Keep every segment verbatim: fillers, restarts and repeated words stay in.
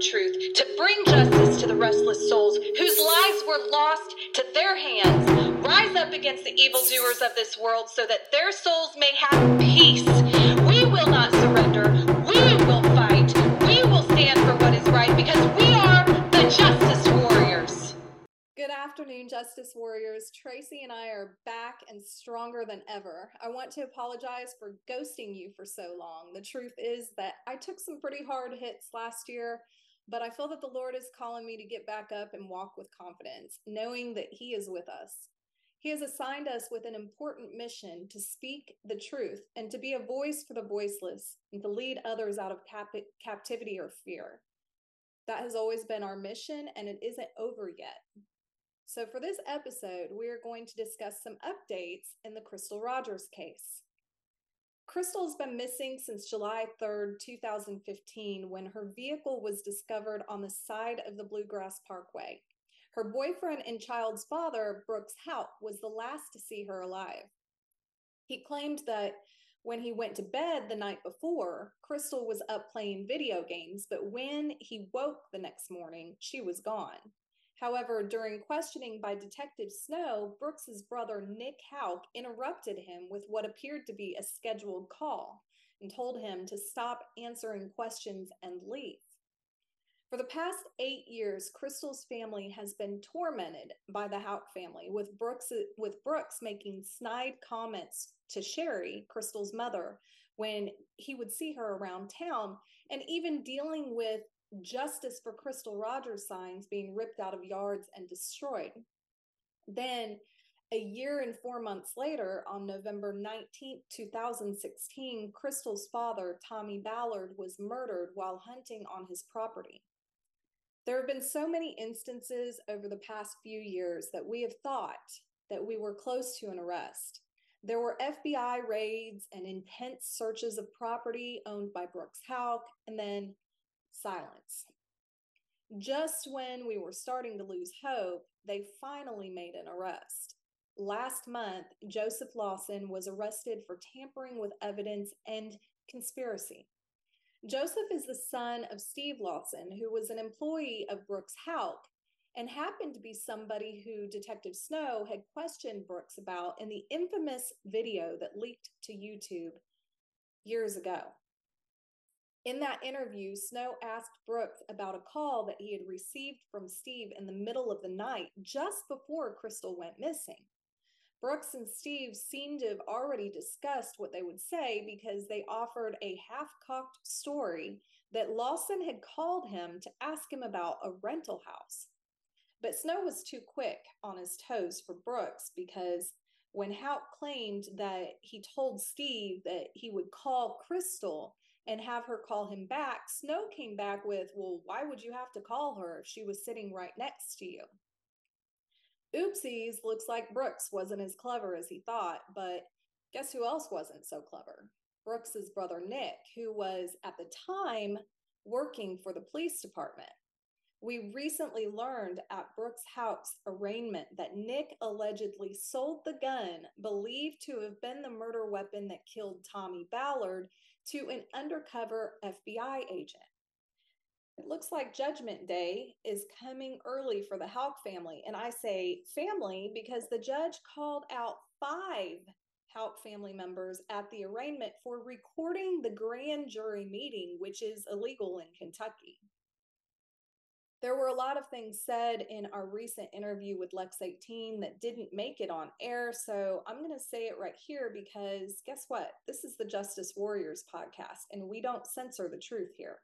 Truth, to bring justice to the restless souls whose lives were lost to their hands. Rise up against the evildoers of this world so that their souls may have peace. We will not surrender. We will fight. We will stand for what is right because we are the Justice Warriors. Good afternoon, Justice Warriors. Tracy and I are back and stronger than ever. I want to apologize for ghosting you for so long. The truth is that I took some pretty hard hits last year, but I feel that the Lord is calling me to get back up and walk with confidence, knowing that he is with us. He has assigned us with an important mission to speak the truth and to be a voice for the voiceless and to lead others out of cap- captivity or fear. That has always been our mission, and it isn't over yet. So for this episode, we are going to discuss some updates in the Crystal Rogers case. Crystal's been missing since July third, two thousand fifteen, when her vehicle was discovered on the side of the Bluegrass Parkway. Her boyfriend and child's father, Brooks Houck, was the last to see her alive. He claimed that when he went to bed the night before, Crystal was up playing video games, but when he woke the next morning, she was gone. However, during questioning by Detective Snow, Brooks's brother Nick Houck interrupted him with what appeared to be a scheduled call and told him to stop answering questions and leave. For the past eight years, Crystal's family has been tormented by the Houck family, with Brooks, with Brooks making snide comments to Sherry, Crystal's mother, when he would see her around town, and even dealing with Justice for Crystal Rogers signs being ripped out of yards and destroyed. Then, a year and four months later, on November nineteenth, two thousand sixteen, Crystal's father, Tommy Ballard, was murdered while hunting on his property. There have been so many instances over the past few years that we have thought that we were close to an arrest. There were F B I raids and intense searches of property owned by Brooks Houck, and then silence. Just when we were starting to lose hope, they finally made an arrest. Last month, Joseph Lawson was arrested for tampering with evidence and conspiracy. Joseph is the son of Steve Lawson, who was an employee of Brooks Houck and happened to be somebody who Detective Snow had questioned Brooks about in the infamous video that leaked to YouTube years ago. In that interview, Snow asked Brooks about a call that he had received from Steve in the middle of the night, just before Crystal went missing. Brooks and Steve seemed to have already discussed what they would say because they offered a half-cocked story that Lawson had called him to ask him about a rental house. But Snow was too quick on his toes for Brooks because when Houck claimed that he told Steve that he would call Crystal and have her call him back, Snow came back with, well, why would you have to call her if she was sitting right next to you? Oopsies, looks like Brooks wasn't as clever as he thought, but guess who else wasn't so clever? Brooks's brother Nick, who was at the time working for the police department. We recently learned at Brooks Houck's arraignment that Nick allegedly sold the gun believed to have been the murder weapon that killed Tommy Ballard to an undercover F B I agent. It looks like Judgment Day is coming early for the Houck family, and I say family because the judge called out five Houck family members at the arraignment for recording the grand jury meeting, which is illegal in Kentucky. There were a lot of things said in our recent interview with Lex eighteen that didn't make it on air, so I'm going to say it right here because guess what? This is the Justice Warriors podcast, and we don't censor the truth here.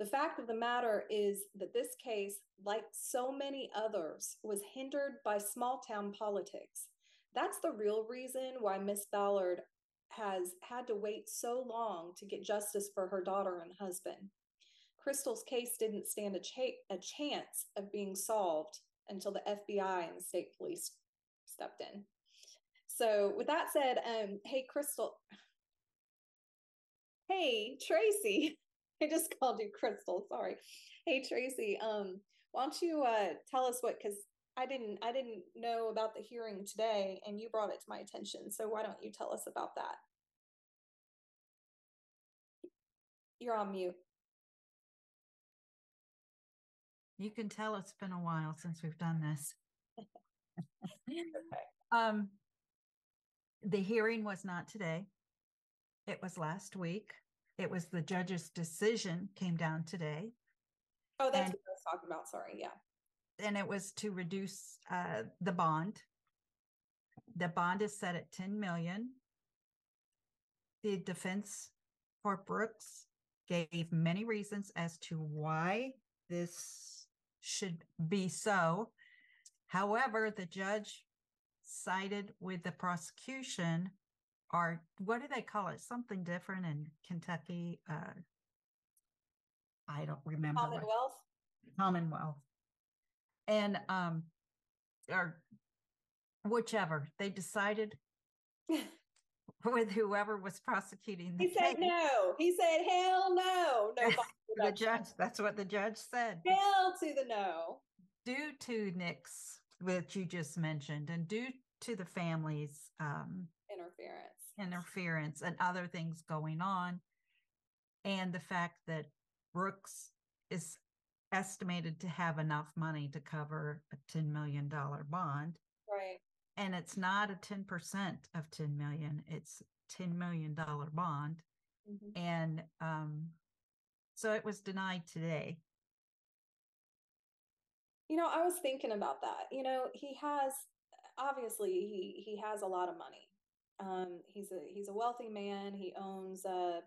The fact of the matter is that this case, like so many others, was hindered by small town politics. That's the real reason why Miss Ballard has had to wait so long to get justice for her daughter and husband. Crystal's case didn't stand a, cha- a chance of being solved until the F B I and the state police stepped in. So with that said, um, hey, Crystal. Hey, Tracy. I just called you Crystal. Sorry. Hey, Tracy. Um, why don't you uh, tell us what, because I didn't, I didn't know about the hearing today and you brought it to my attention. So why don't you tell us about that? You're on mute. You can tell it's been a while since we've done this. um, the hearing was not today. It was last week. It was the judge's decision came down today. Oh, that's and, what I was talking about. Sorry. Yeah. And it was to reduce uh, the bond. The bond is set at ten million dollars. The defense for Brooks gave many reasons as to why this should be so. However, the judge sided with the prosecution. Or what do they call it? Something different in Kentucky. Uh, I don't remember. Commonwealth? Commonwealth. And, um, or whichever. They decided with whoever was prosecuting the He case. Said no. He said, hell no. No. The judge, that's what the judge said. Hell to the no. Due to Nick's, which you just mentioned, and due to the family's um, interference. interference and other things going on, and the fact that Brooks is estimated to have enough money to cover a ten million dollars bond. Right. And it's not a ten percent of ten million dollars. It's ten million dollars bond. Mm-hmm. And um, so it was denied today. You know, I was thinking about that. You know, he has, obviously, he, he has a lot of money. Um, he's a he's a wealthy man. He owns a,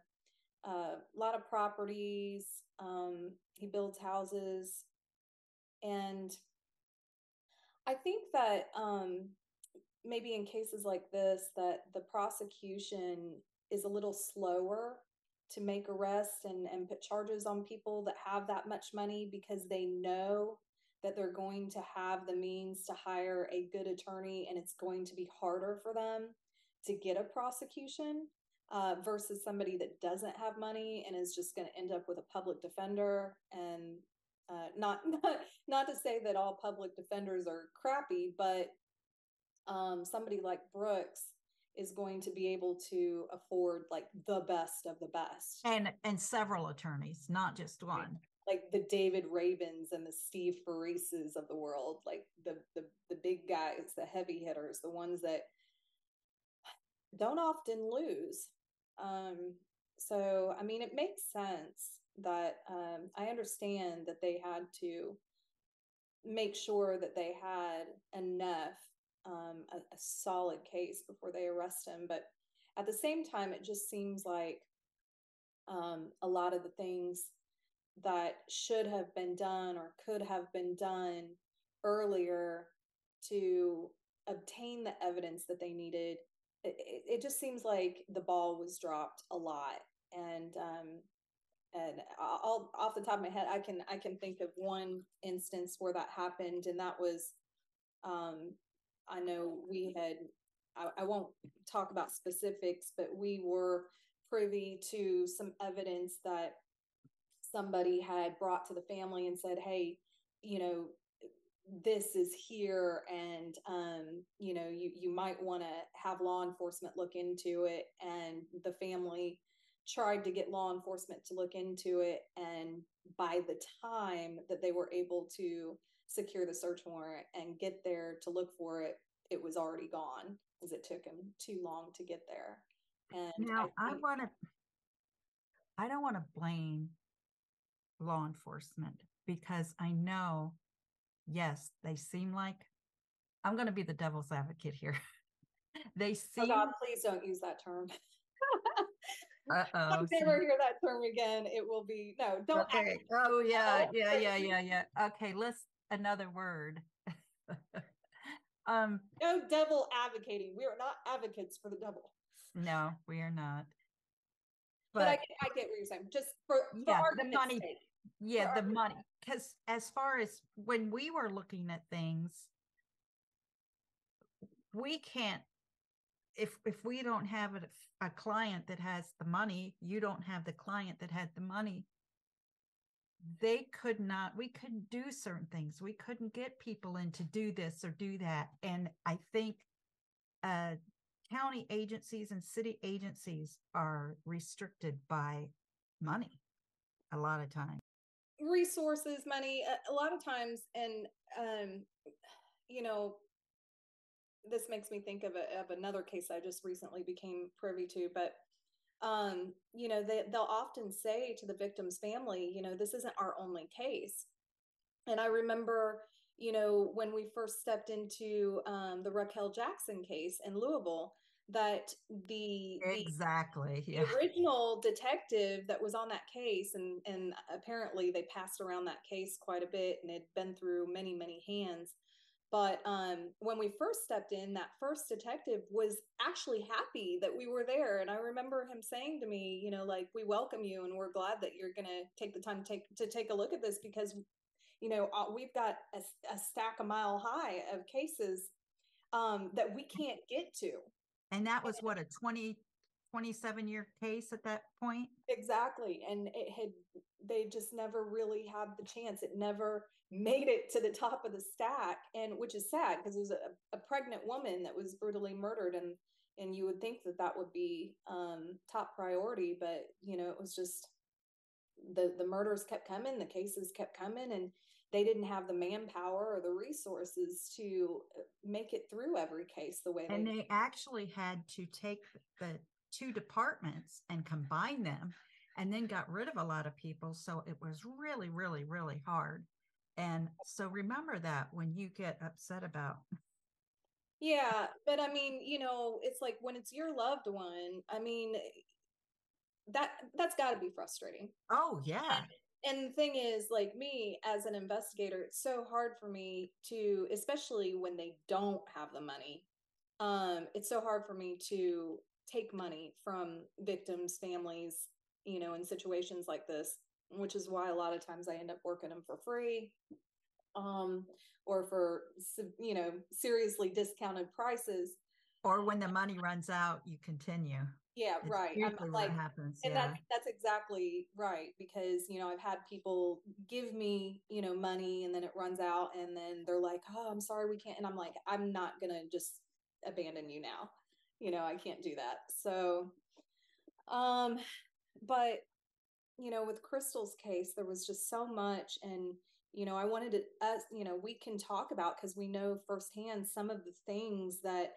a lot of properties. Um, he builds houses, and I think that um, maybe in cases like this, that the prosecution is a little slower to make arrests and and put charges on people that have that much money, because they know that they're going to have the means to hire a good attorney, and it's going to be harder for them to get a prosecution uh, versus somebody that doesn't have money and is just going to end up with a public defender. And uh, not, not not to say that all public defenders are crappy, but um, somebody like Brooks is going to be able to afford like the best of the best. And and several attorneys, not just one. Like the David Rabins and the Steve Fareses of the world, like the, the, the big guys, the heavy hitters, the ones that don't often lose. Um, so, I mean, it makes sense that um, I understand that they had to make sure that they had enough, um, a, a solid case before they arrest him. But at the same time, it just seems like um, a lot of the things that should have been done or could have been done earlier to obtain the evidence that they needed, It, it just seems like the ball was dropped a lot, and um, and I'll, off the top of my head, I can I can think of one instance where that happened, and that was, um, I know we had, I, I won't talk about specifics, but we were privy to some evidence that somebody had brought to the family and said, hey, you know, this is here, and um, you know, you you might want to have law enforcement look into it. And the family tried to get law enforcement to look into it, and by the time that they were able to secure the search warrant and get there to look for it, it was already gone, because it took them too long to get there. And now I, I want to, I don't want to blame law enforcement, because I know. Yes, they seem like, I'm going to be the devil's advocate here. They seem. Oh God, please don't use that term. Uh-oh. If I never hear that term again, it will be, no, don't. Okay. Act. Oh, yeah, yeah, yeah, yeah, yeah. Okay, list another word. um, no devil advocating. We are not advocates for the devil. No, we are not. But, but I, get, I get what you're saying. Just for, for yeah, the money. Sake. Yeah, for the money. Because as far as when we were looking at things, we can't, if if we don't have a, a client that has the money, you don't have the client that had the money. They could not, we couldn't do certain things. We couldn't get people in to do this or do that. And I think uh, county agencies and city agencies are restricted by money a lot of times. Resources, money, a, a lot of times. And, um, you know, this makes me think of, a, of another case I just recently became privy to, but, um, you know, they, they'll often say to the victim's family, you know, this isn't our only case. And I remember, you know, when we first stepped into um, the Raquel Jackson case in Louisville, that the, exactly. the, yeah. the original detective that was on that case, and, and apparently they passed around that case quite a bit and it'd been through many, many hands. But um, when we first stepped in, that first detective was actually happy that we were there. And I remember him saying to me, you know, like, we welcome you and we're glad that you're going to take the time to take, to take a look at this because, you know, we've got a, a stack a mile high of cases um, that we can't get to. And that was and, what, a twenty, twenty-seven year case at that point? Exactly. And it had, they just never really had the chance. It never made it to the top of the stack, and which is sad because it was a, a pregnant woman that was brutally murdered, and and you would think that that would be um top priority, but you know, it was just the the murders kept coming, the cases kept coming, and they didn't have the manpower or the resources to make it through every case the way they and they did. Actually had to take the two departments and combine them, and then got rid of a lot of people, so it was really really really hard. And so remember that when you get upset about. Yeah. But I mean, you know, it's like when it's your loved one, I mean, that that's gotta be frustrating. Oh yeah. And, and the thing is, like me as an investigator, it's so hard for me to, especially when they don't have the money. Um, it's so hard for me to take money from victims, families, you know, in situations like this, which is why a lot of times I end up working them for free um, or for, you know, seriously discounted prices. Or when the money runs out, you continue. Yeah, it's right. I'm like, happens, and yeah. that, that's exactly right. Because, you know, I've had people give me, you know, money and then it runs out and then they're like, oh, I'm sorry, we can't. And I'm like, I'm not going to just abandon you now. You know, I can't do that. So, um, but you know, with Crystal's case, there was just so much. And, you know, I wanted to, us, you know, we can talk about, because we know firsthand some of the things that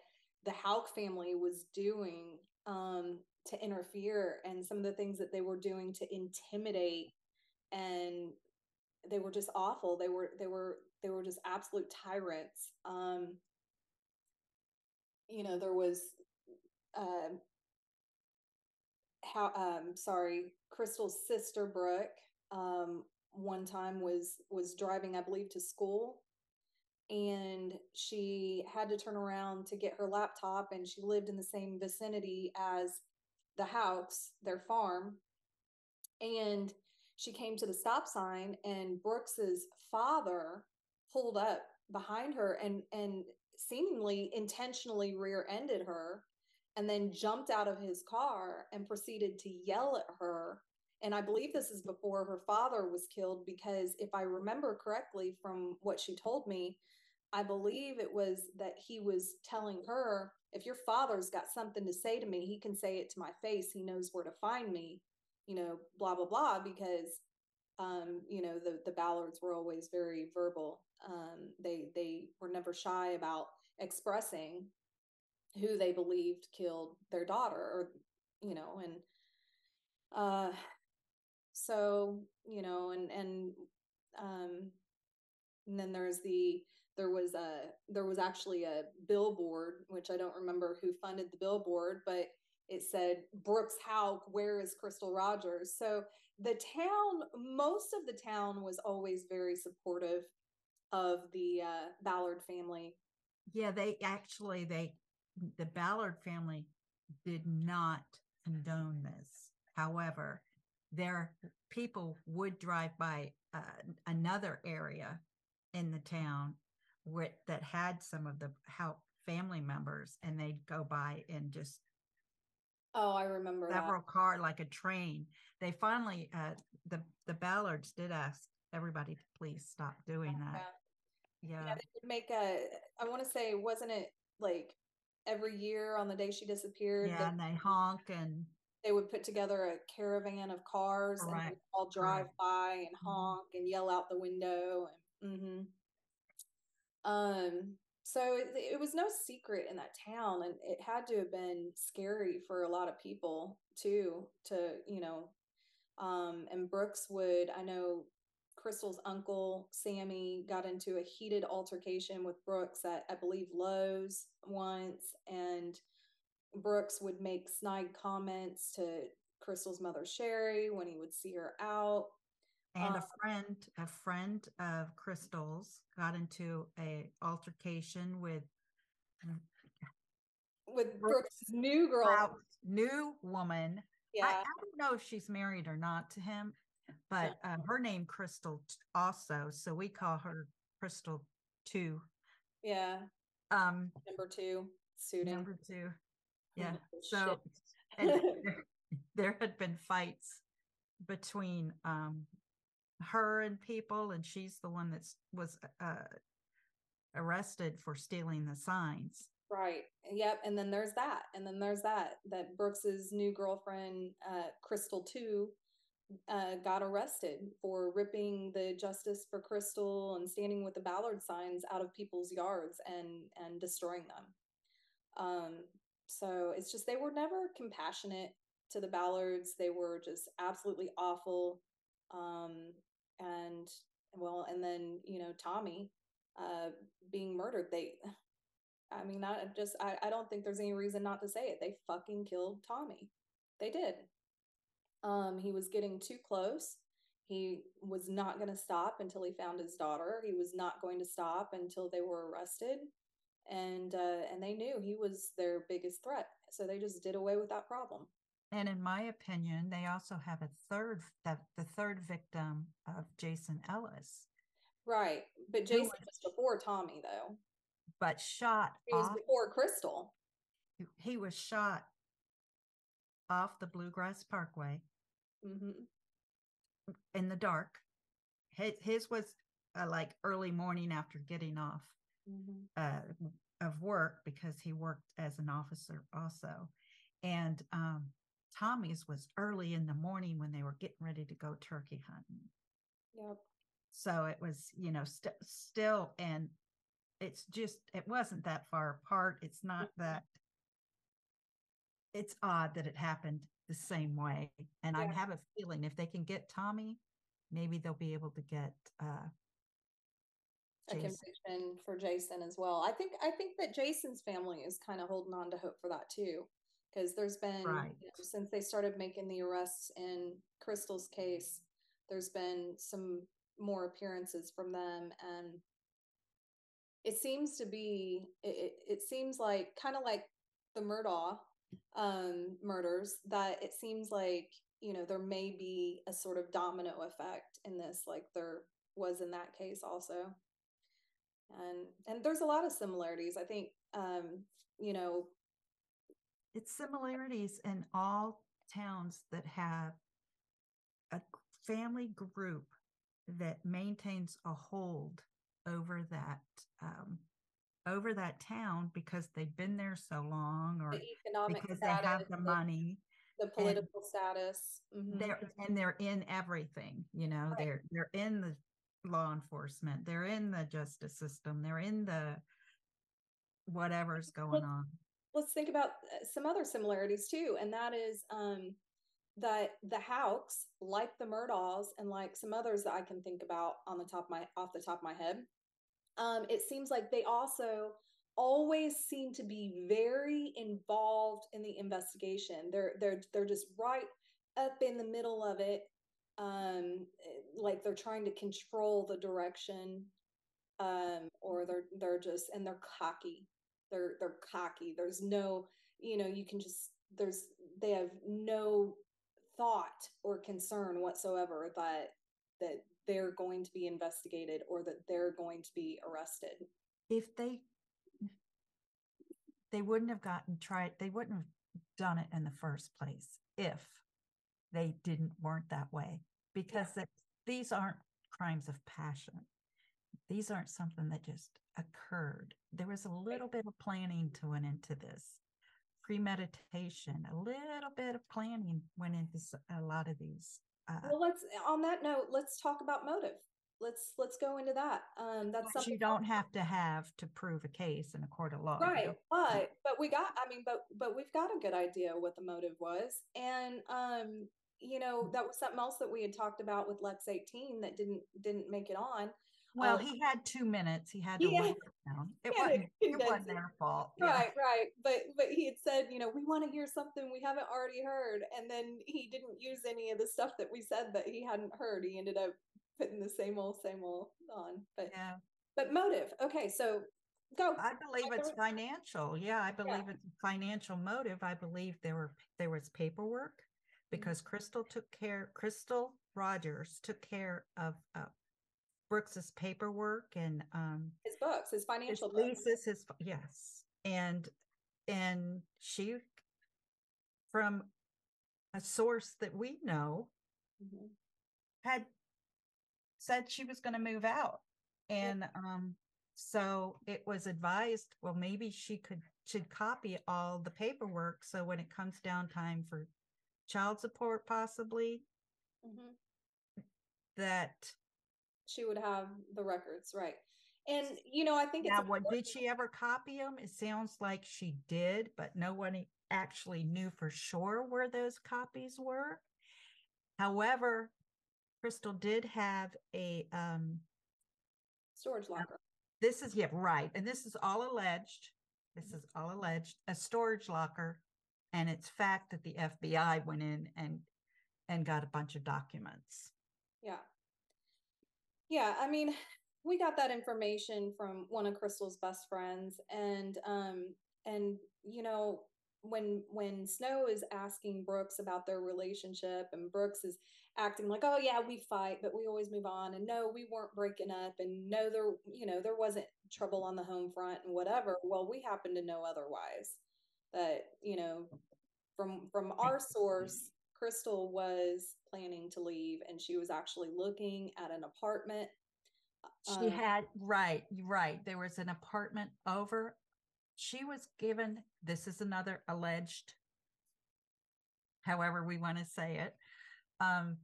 the Houck family was doing um, to interfere, and some of the things that they were doing to intimidate. And they were just awful. They were, they were, they were just absolute tyrants. Um, you know, there was, uh, how, um, sorry, Crystal's sister, Brooke, um, one time was, was driving, I believe, to school, and she had to turn around to get her laptop, and she lived in the same vicinity as the house, their farm. And she came to the stop sign, and Brooks's father pulled up behind her and, and seemingly intentionally rear-ended her, and then jumped out of his car and proceeded to yell at her. And I believe this is before her father was killed, because if I remember correctly from what she told me, I believe it was that he was telling her, if your father's got something to say to me, he can say it to my face. He knows where to find me, you know, blah, blah, blah, because, um, you know, the, the Ballards were always very verbal. Um, they, they were never shy about expressing who they believed killed their daughter, or, you know, and, uh, so, you know, and, and, um, and then there's the, there was a, there was actually a billboard, which I don't remember who funded the billboard, but It said, Brooks Houck, where is Crystal Rogers? So the town, most of the town was always very supportive of the uh, Ballard family. Yeah, they actually, they the Ballard family did not condone this. However, their people would drive by uh, another area in the town with, that had some of the Houck family members, and they'd go by and just oh, I remember several that. Car like a train. They finally, uh, the the Ballards did ask everybody to please stop doing yeah. that. Yeah, yeah, they would make a. I want to say, wasn't it like every year on the day she disappeared? Yeah, they, and they honk and they would put together a caravan of cars right. and all drive right. by and honk mm-hmm. and yell out the window. And, mm-hmm. Um. So it, it was no secret in that town, and it had to have been scary for a lot of people too, to, you know, um, and Brooks would, I know Crystal's uncle, Sammy, got into a heated altercation with Brooks at, I believe, Lowe's once, and Brooks would make snide comments to Crystal's mother, Sherry, when he would see her out. And a friend, a friend of Crystal's got into a altercation with um, with Brooks' new girl, Houck, new woman. Yeah, I, I don't know if she's married or not to him, but yeah. um, her name Crystal also, so we call her Crystal Two. Yeah, um, number two, pseudonym. Number two. Yeah. Oh, so and there, there had been fights between. Um, her and people, and she's the one that was uh, arrested for stealing the signs. Right. Yep. And then there's that. And then there's that, that Brooks's new girlfriend, uh, Crystal too, uh, got arrested for ripping the Justice for Crystal and standing with the Ballard signs out of people's yards and, and destroying them. Um, so it's just, they were never compassionate to the Ballards. They were just absolutely awful. Um, and well, and then, you know, Tommy, uh, being murdered, they, I mean, I just, I, I don't think there's any reason not to say it. They fucking killed Tommy. They did. Um, he was getting too close. He was not going to stop until he found his daughter. He was not going to stop until they were arrested. And, uh, and they knew he was their biggest threat. So they just did away with that problem. And in my opinion, they also have a third, the, the third victim of Jason Ellis. Right. But Jason was just before Tommy, though. But shot he was off. Before Crystal. He was shot off the Bluegrass Parkway mm-hmm. in the dark. His, his was uh, like early morning after getting off mm-hmm. uh, of work, because he worked as an officer also. And, um, Tommy's was early in the morning when they were getting ready to go turkey hunting. Yep. So it was, you know, st- still, and it's just, it wasn't that far apart. It's not that, it's odd that it happened the same way. And yeah. I have a feeling if they can get Tommy, maybe they'll be able to get uh, a conviction for Jason as well. I think, I think that Jason's family is kind of holding on to hope for that too. Because there's been, right. you know, since they started making the arrests in Crystal's case, there's been some more appearances from them. And it seems to be, it, it seems like, kind of like the Murdaugh um, murders, that it seems like, you know, there may be a sort of domino effect in this, like there was in that case also. And, and there's a lot of similarities. I think, um, you know, it's similarities in all towns that have a family group that maintains a hold over that um, over that town because they've been there so long, or the economic because status, they have the, the money, the political status, mm-hmm. they're, and they're in everything. You know, right. they're they're in the law enforcement, they're in the justice system, they're in the whatever's going on. Let's think about some other similarities too. And that is um, that the Houcks, like the Murdaughs and like some others that I can think about on the top of my, off the top of my head, um, it seems like they also always seem to be very involved in the investigation. They're they're they're just right up in the middle of it, um, like they're trying to control the direction, um, or they're they're just and they're cocky. They're they're cocky. There's no, you know, you can just there's they have no thought or concern whatsoever that that they're going to be investigated or that they're going to be arrested. If they they wouldn't have gotten tried, they wouldn't have done it in the first place if they didn't weren't that way. Because yeah. it, these aren't crimes of passion. These aren't something that just occurred. There was a little bit of planning to went into this. Premeditation, a little bit of planning went into a lot of these. Uh, well, let's, on that note, let's talk about motive. Let's, let's go into that. Um, that's something you don't have to have to prove a case in a court of law. Right. Though. But, but we got, I mean, but, but we've got a good idea what the motive was. And, um, you know, that was something else that we had talked about with Lex eighteen that didn't, didn't make it on. Well, um, he had two minutes. He had to yeah, wait down. It yeah, wasn't, it wasn't their fault. Right, yeah. right. But but he had said, you know, we want to hear something we haven't already heard. And then he didn't use any of the stuff that we said that he hadn't heard. He ended up putting the same old, same old on. But yeah. But motive. Okay, so go. I believe it's financial. Yeah, I believe yeah. it's a financial motive. I believe there were there was paperwork because mm-hmm. Crystal took care, Crystal Rogers took care of uh, Brooks's paperwork and um, his books, his financial his books. leases, his yes, and and she, from a source that we know, mm-hmm. had said she was going to move out, and yeah. um, so it was advised. Well, maybe she could should copy all the paperwork so when it comes down time for child support, possibly mm-hmm. that. She would have the records, right? And you know, I think it's now. What did she ever copy them? It sounds like she did, but no one actually knew for sure where those copies were. However, Crystal did have a um, storage locker. This is yeah, right, and this is all alleged. This mm-hmm. is all alleged. A storage locker, and it's fact that the F B I went in and and got a bunch of documents. Yeah. Yeah, I mean, we got that information from one of Crystal's best friends, and um, and you know, when when Snow is asking Brooks about their relationship, and Brooks is acting like, "Oh yeah, we fight, but we always move on," and no, we weren't breaking up, and no, there, you know, there wasn't trouble on the home front and whatever. Well, we happen to know otherwise. That you know, from from our source. Crystal was planning to leave, and she was actually looking at an apartment. She um, had, right, right. There was an apartment over. She was given, this is another alleged, however we want to say it. Um,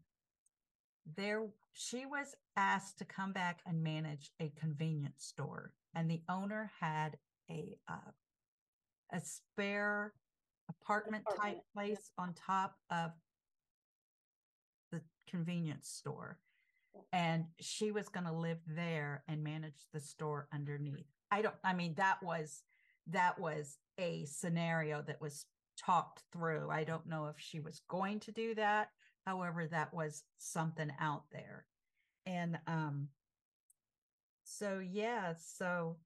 there, she was asked to come back and manage a convenience store, and the owner had a uh, a spare apartment, apartment type place yeah. on top of the convenience store, and she was going to live there and manage the store underneath. I don't I mean that was that was a scenario that was talked through. I don't know if she was going to do that. However, that was something out there. And um so yeah, so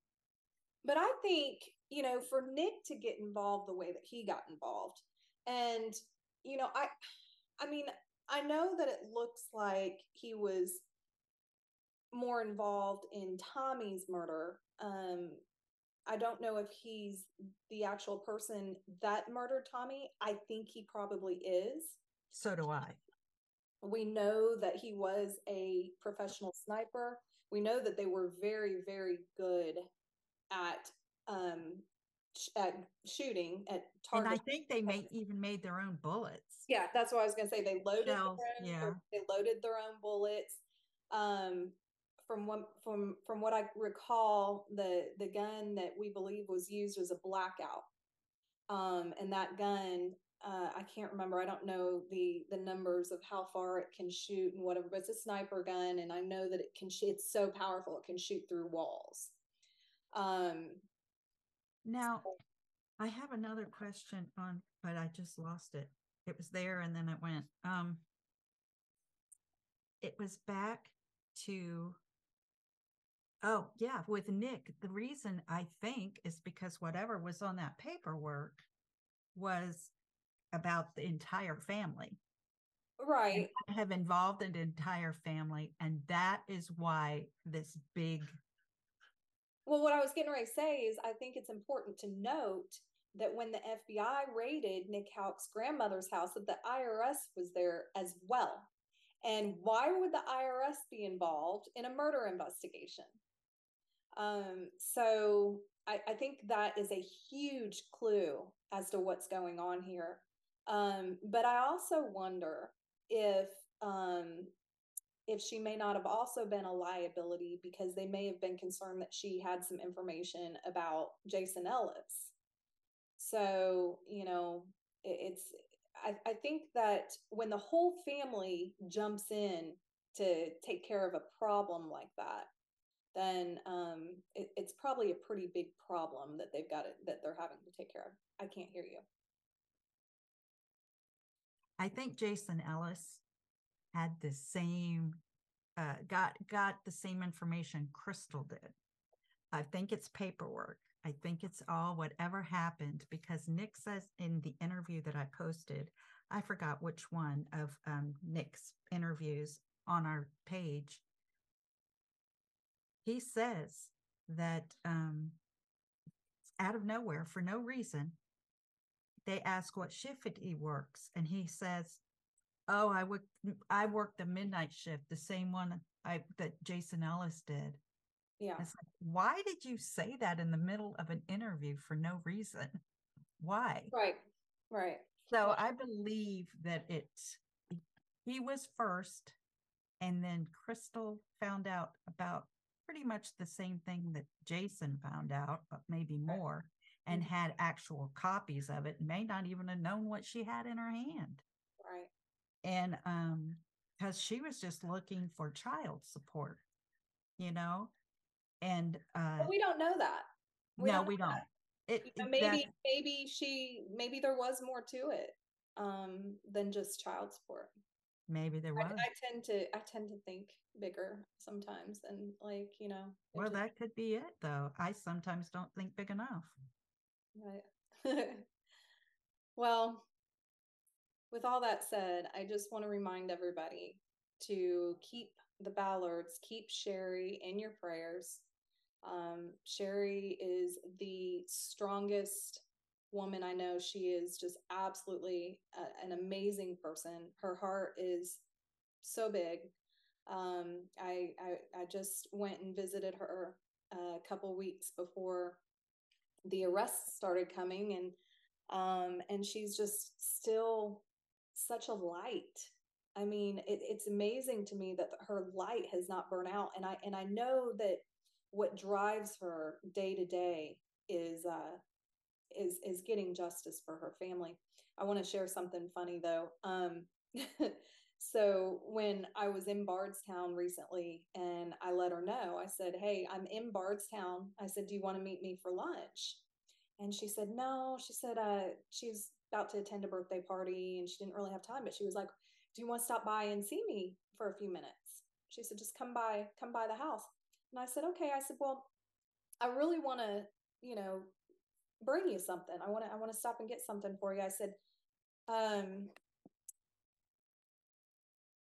but I think, you know, for Nick to get involved the way that he got involved, and you know, I I mean, I know that it looks like he was more involved in Tommy's murder. Um, I don't know if he's the actual person that murdered Tommy. I think he probably is. So do I. We know that he was a professional sniper. We know that they were very, very good at um, sh- at shooting, at targeting. And I think they made even made their own bullets. Yeah, that's what I was going to say. They loaded Shells, their own, yeah. They loaded their own bullets. Um, from what from from what I recall, the the gun that we believe was used was a Blackout. Um, and that gun, uh, I can't remember. I don't know the the numbers of how far it can shoot and whatever. But it's a sniper gun, and I know that it can. Sh- it's so powerful, it can shoot through walls. Um, Now, I have another question on, but I just lost it. It was there and then it went. Um, it was back to, oh, yeah, with Nick. The reason I think is because whatever was on that paperwork was about the entire family. Right. And have involved an entire family. And that is why this big. Well, what I was getting ready to say is I think it's important to note that when the F B I raided Nick Houck's grandmother's house, that the I R S was there as well. And why would the I R S be involved in a murder investigation? Um, so I, I think that is a huge clue as to what's going on here. Um, but I also wonder if um, if she may not have also been a liability because they may have been concerned that she had some information about Jason Ellis. So, you know, it, it's I, I think that when the whole family jumps in to take care of a problem like that, then um, it, it's probably a pretty big problem that they've got it, that they're having to take care of. I can't hear you. I think Jason Ellis had the same, uh, got got the same information Crystal did. I think it's paperwork. I think it's all whatever happened, because Nick says in the interview that I posted, I forgot which one of um, Nick's interviews on our page, he says that um, out of nowhere, for no reason, they ask what shift he works, and he says, oh, I would, I work the midnight shift, the same one I, that Jason Ellis did. Yeah. It's like, why did you say that in the middle of an interview for no reason? Why? Right, right. So I believe that it, he was first, and then Crystal found out about pretty much the same thing that Jason found out, but maybe more, right. And had actual copies of it, may not even have known what she had in her hand. Right. And um, because she was just looking for child support, you know? And uh but we don't know that. We no, don't know we don't. It, you know, maybe maybe she maybe there was more to it um than just child support. Maybe there was. I, I tend to I tend to think bigger sometimes, and like you know. Well, just, that could be it, though. I sometimes don't think big enough. Right. Well, with all that said, I just want to remind everybody to keep the Ballards, keep Sherry in your prayers. Um, Sherry is the strongest woman I know. She is just absolutely a, an amazing person. Her heart is so big. Um, I, I I just went and visited her a couple weeks before the arrests started coming, and um, and she's just still such a light. I mean, it, it's amazing to me that her light has not burned out, and I and I know that what drives her day to day is uh, is is getting justice for her family. I want to share something funny though. Um, so when I was in Bardstown recently, and I let her know, I said, "Hey, I'm in Bardstown." I said, "Do you want to meet me for lunch?" And she said, "No." She said, "Uh, she's about to attend a birthday party, and she didn't really have time." But she was like, "Do you want to stop by and see me for a few minutes?" She said, "Just come by, come by the house." And I said, "Okay." I said, "Well, I really want to, you know, bring you something. I want to, I want to stop and get something for you." I said, um,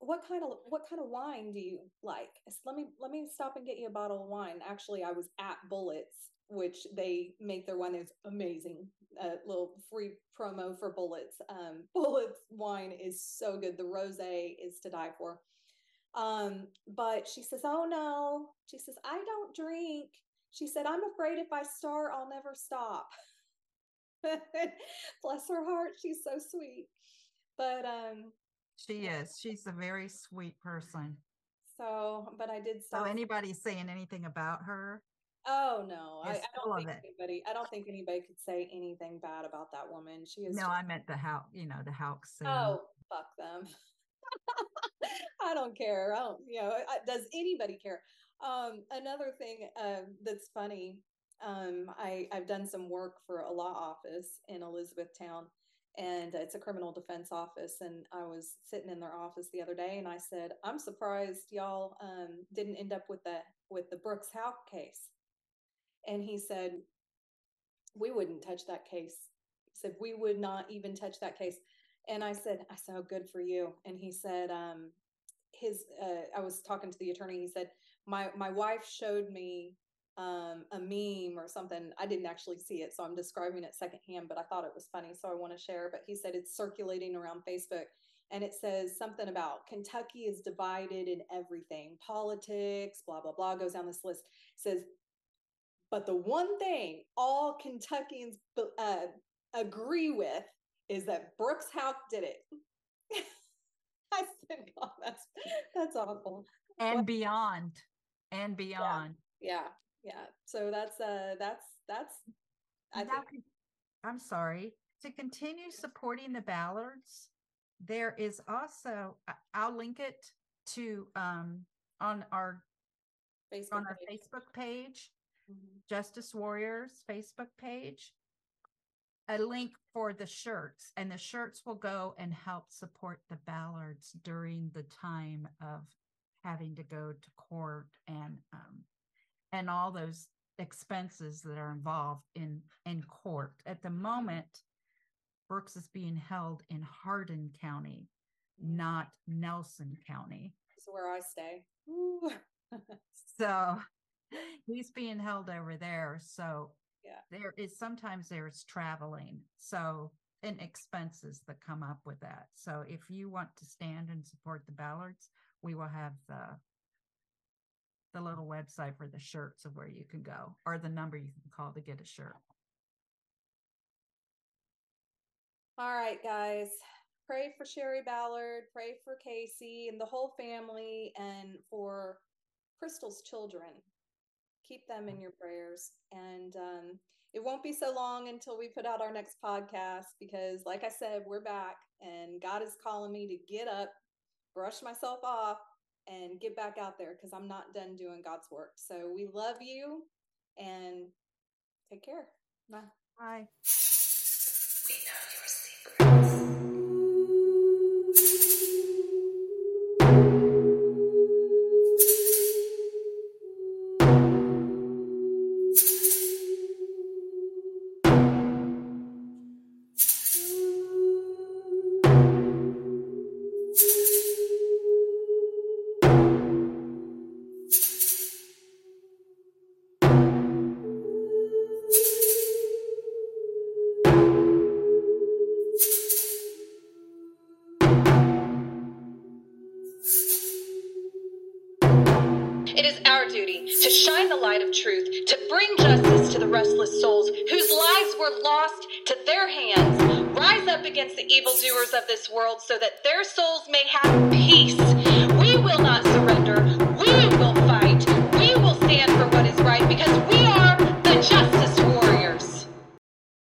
what kind of, what kind of wine do you like? I said, let me, let me stop and get you a bottle of wine. Actually, I was at Bullitt's, which they make their wine. It's amazing. A uh, little free promo for Bullitt's. Um, Bullitt's wine is so good. The rosé is to die for. Um, but she says, "Oh no," she says, "I don't drink." She said, "I'm afraid if I start, I'll never stop." Bless her heart. She's so sweet. But um, she is. She's a very sweet person. So, but I did stop. So anybody saying anything about her? Oh no, I, I don't think it. anybody. I don't think anybody could say anything bad about that woman. She is. No, just, I meant the Houck. You know, the Houcks. Oh, fuck them. I don't care. I don't. You know, I, does anybody care? Um, another thing uh, that's funny. Um, I, I've done some work for a law office in Elizabethtown, and it's a criminal defense office. And I was sitting in their office the other day, and I said, I'm surprised y'all um, didn't end up with the, with the Brooks Houck case. And he said, we wouldn't touch that case. He said, we would not even touch that case. And I said, I said, oh, good for you. And he said, um, his, uh, I was talking to the attorney. He said, my, my wife showed me um, a meme or something. I didn't actually see it, so I'm describing it secondhand, but I thought it was funny, so I want to share. But he said, it's circulating around Facebook, and it says something about Kentucky is divided in everything, politics, blah, blah, blah, goes down this list. It says, but the one thing all Kentuckians uh, agree with is that Brooks Houck did it. I said, God, that's, that's awful. And well, beyond, and beyond. Yeah, yeah, yeah. So that's, uh, that's, that's, I now, think. I'm sorry. To continue supporting the Ballards, there is also, I'll link it to, um, on our Facebook, on our page. Facebook page. Justice Warriors Facebook page, a link for the shirts, and the shirts will go and help support the Ballards during the time of having to go to court and um, and all those expenses that are involved in, in court. At the moment, Brooks is being held in Hardin County, not Nelson County. That's where I stay. So... he's being held over there. So yeah, there is sometimes there's traveling. So and expenses that come up with that. So if you want to stand and support the Ballards, we will have the, the little website for the shirts of where you can go, or the number you can call to get a shirt. All right, guys. Pray for Sherry Ballard. Pray for Casey and the whole family, and for Crystal's children. Keep them in your prayers. And um, it won't be so long until we put out our next podcast, because like I said, we're back, and God is calling me to get up, brush myself off, and get back out there, because I'm not done doing God's work. So we love you, and take care. Bye. Bye. We know your secrets. Light of truth, to bring justice to the restless souls whose lives were lost to their hands. Rise up against the evildoers of this world so that their souls may have peace.